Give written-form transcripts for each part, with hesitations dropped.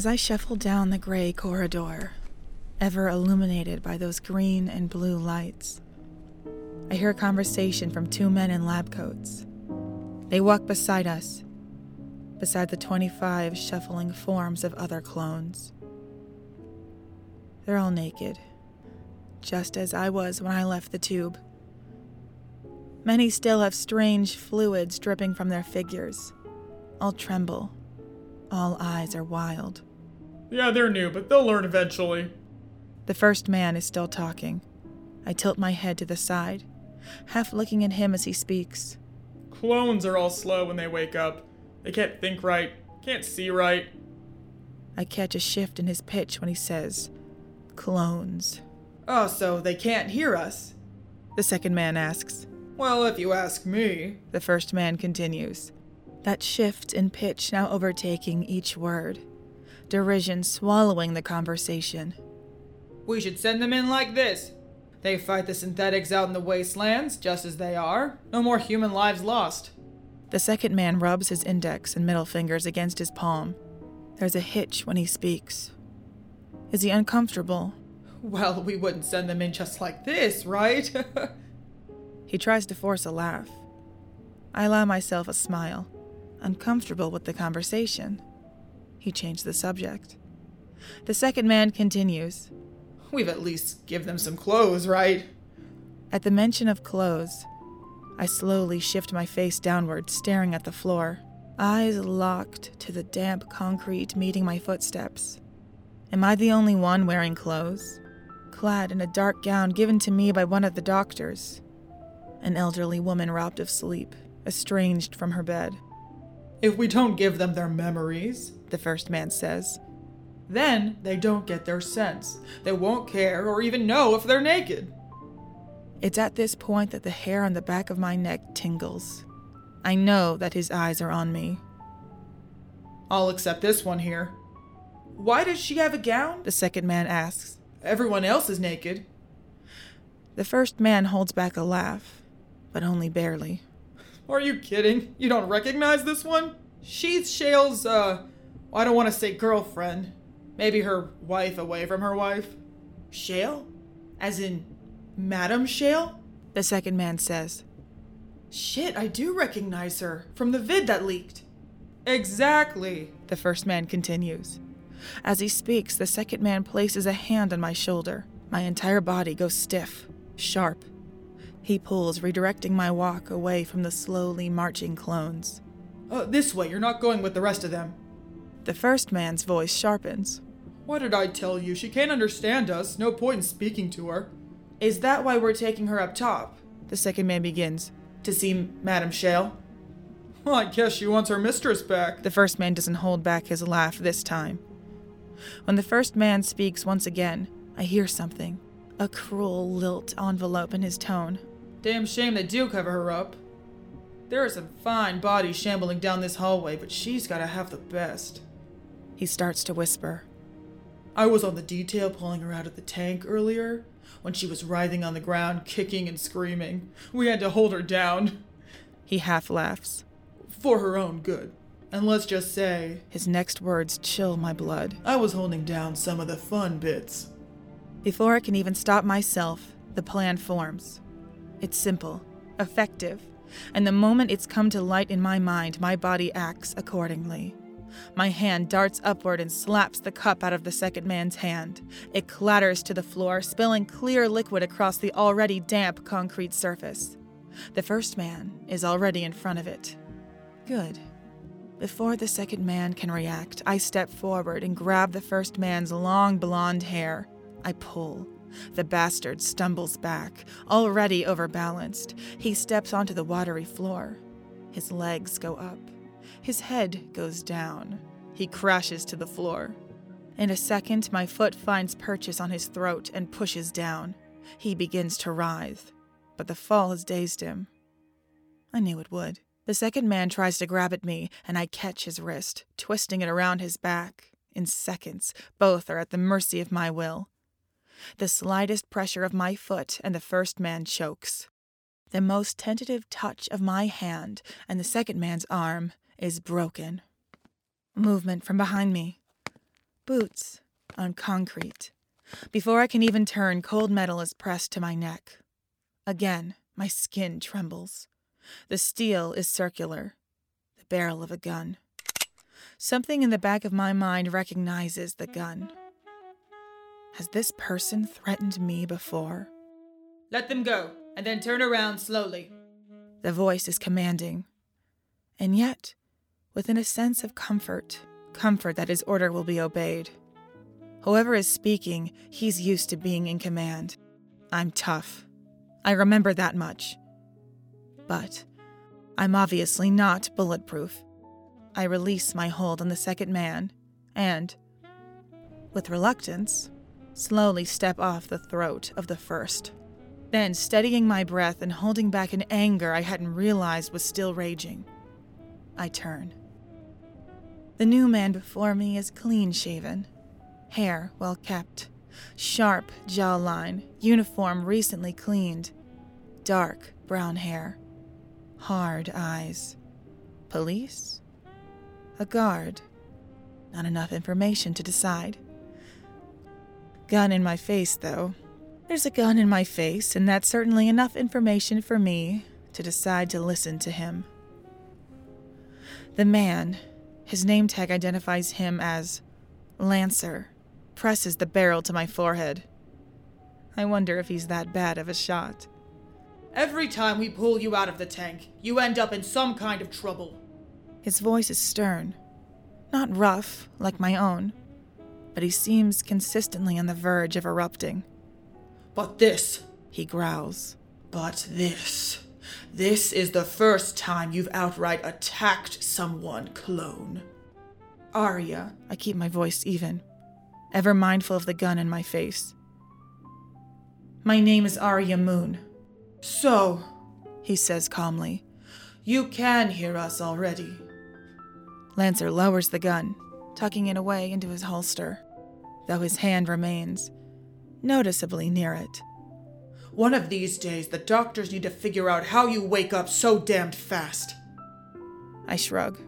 As I shuffled down the gray corridor, ever illuminated by those green and blue lights, I hear a conversation from two men in lab coats. They walk beside us, beside the 25 shuffling forms of other clones. They're all naked, just as I was when I left the tube. Many still have strange fluids dripping from their figures. All tremble. All eyes are wild. Yeah, they're new, but they'll learn eventually. The first man is still talking. I tilt my head to the side, half looking at him as he speaks. Clones are all slow when they wake up. They can't think right, can't see right. I catch a shift in his pitch when he says, clones. Oh, so they can't hear us? The second man asks. Well, if you ask me, the first man continues. That shift in pitch now overtaking each word, derision swallowing the conversation. We should send them in like this. They fight the synthetics out in the wastelands, just as they are. No more human lives lost. The second man rubs his index and middle fingers against his palm. There's a hitch when he speaks. Is he uncomfortable? Well, we wouldn't send them in just like this, right? He tries to force a laugh. I allow myself a smile. Uncomfortable with the conversation. He changed the subject. The second man continues. We've at least give them some clothes, right? At the mention of clothes, I slowly shift my face downward, staring at the floor, eyes locked to the damp concrete meeting my footsteps. Am I the only one wearing clothes? Clad in a dark gown given to me by one of the doctors. An elderly woman robbed of sleep, estranged from her bed. If we don't give them their memories, the first man says, then they don't get their sense. They won't care or even know if they're naked. It's at this point that the hair on the back of my neck tingles. I know that his eyes are on me. I'll accept this one here. Why does she have a gown? The second man asks. Everyone else is naked. The first man holds back a laugh, but only barely. Are you kidding? You don't recognize this one? She's Shale's, I don't want to say girlfriend. Maybe her wife away from her wife. Shale? As in, Madame Shale? The second man says. Shit, I do recognize her. From the vid that leaked. Exactly, the first man continues. As he speaks, the second man places a hand on my shoulder. My entire body goes stiff, sharp. He pulls, redirecting my walk away from the slowly marching clones. This way, you're not going with the rest of them. The first man's voice sharpens. What did I tell you? She can't understand us. No point in speaking to her. Is that why we're taking her up top? The second man begins. To see Madame Shale? Well, I guess she wants her mistress back. The first man doesn't hold back his laugh this time. When the first man speaks once again, I hear something. A cruel lilt envelope in his tone. Damn shame they do cover her up. There are some fine bodies shambling down this hallway, but she's gotta have the best. He starts to whisper. I was on the detail pulling her out of the tank earlier, when she was writhing on the ground, kicking and screaming. We had to hold her down. He half laughs. For her own good. And let's just say... His next words chill my blood. I was holding down some of the fun bits. Before I can even stop myself, the plan forms. It's simple, effective, and the moment it's come to light in my mind, my body acts accordingly. My hand darts upward and slaps the cup out of the second man's hand. It clatters to the floor, spilling clear liquid across the already damp concrete surface. The first man is already in front of it. Good. Before the second man can react, I step forward and grab the first man's long blonde hair. I pull. The bastard stumbles back, already overbalanced. He steps onto the watery floor. His legs go up. His head goes down. He crashes to the floor. In a second, my foot finds purchase on his throat and pushes down. He begins to writhe, but the fall has dazed him. I knew it would. The second man tries to grab at me, and I catch his wrist, twisting it around his back. In seconds, both are at the mercy of my will. The slightest pressure of my foot and the first man chokes. The most tentative touch of my hand and the second man's arm is broken. Movement from behind me. boots on concrete. Before I can even turn, cold metal is pressed to my neck. Again, my skin trembles. The steel is circular, the barrel of a gun. Something in the back of my mind recognizes the gun. Has this person threatened me before? Let them go, and then turn around slowly. The voice is commanding. And yet, within a sense of comfort that his order will be obeyed. Whoever is speaking, he's used to being in command. I'm tough. I remember that much. But I'm obviously not bulletproof. I release my hold on the second man and, with reluctance, slowly step off the throat of the first. Then, steadying my breath and holding back an anger I hadn't realized was still raging, I turn. The new man before me is clean-shaven, hair well kept, sharp jawline, uniform recently cleaned, dark brown hair, hard eyes. Police? A guard? Not enough information to decide. Gun in my face, though. There's a gun in my face, and that's certainly enough information for me to decide to listen to him. The man, his name tag identifies him as Lancer, presses the barrel to my forehead. I wonder if he's that bad of a shot. Every time we pull you out of the tank, you end up in some kind of trouble. His voice is stern, not rough like my own, but he seems consistently on the verge of erupting. But this, he growls. But this is the first time you've outright attacked someone, clone. Aria, I keep my voice even, ever mindful of the gun in my face. My name is Aria Moon. So, he says calmly, you can hear us already. Lancer lowers the gun, tucking it away into his holster, though his hand remains noticeably near it. One of these days, the doctors need to figure out how you wake up so damned fast. I shrug.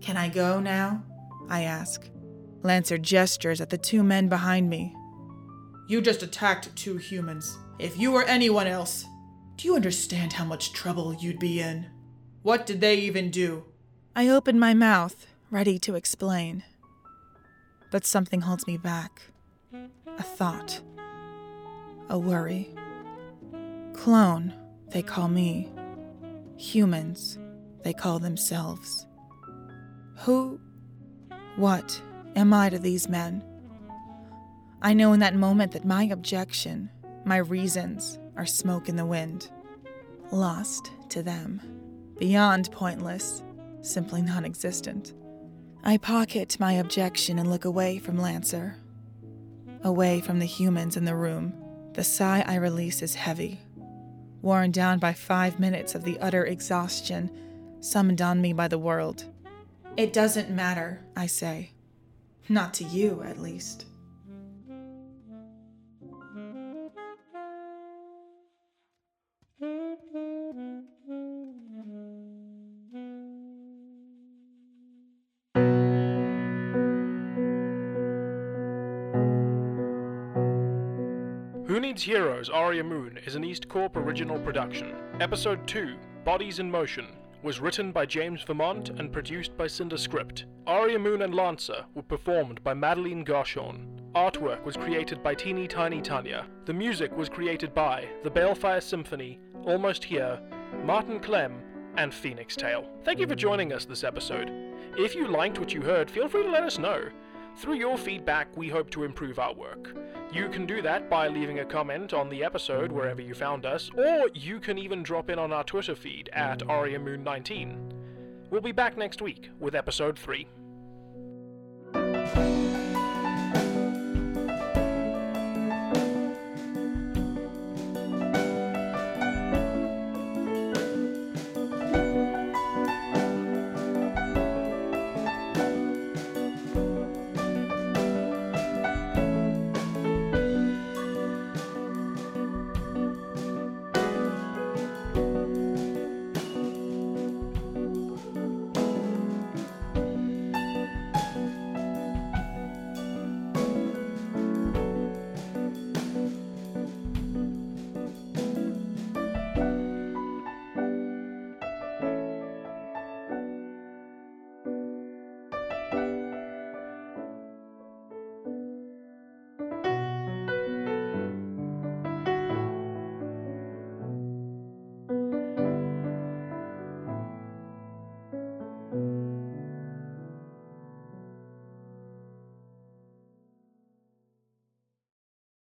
Can I go now? I ask. Lancer gestures at the two men behind me. You just attacked two humans. If you were anyone else, do you understand how much trouble you'd be in? What did they even do? I open my mouth, ready to explain. But something holds me back. A thought. A worry. Clone, they call me. Humans, they call themselves. Who, what, am I to these men? I know in that moment that my objection, my reasons, are smoke in the wind. Lost to them. Beyond pointless. Simply non-existent. I pocket my objection and look away from Lancer. Away from the humans in the room. The sigh I release is heavy. Worn down by 5 minutes of the utter exhaustion summoned on me by the world. It doesn't matter, I say. Not to you, at least. Who Needs Heroes? Aria Moon is an East Corp original production. Episode 2, Bodies in Motion, was written by James Vermont and produced by Cinder Script. Aria Moon and Lancer were performed by Madeline Garshorn. Artwork was created by Teeny Tiny Tanya. The music was created by The Balefire Symphony, Almost Here, Martin Clem, and Phoenix Tale. Thank you for joining us this episode. If you liked what you heard, feel free to let us know. Through your feedback, we hope to improve our work. You can do that by leaving a comment on the episode wherever you found us, or you can even drop in on our Twitter feed at AriaMoon19. We'll be back next week with episode 3.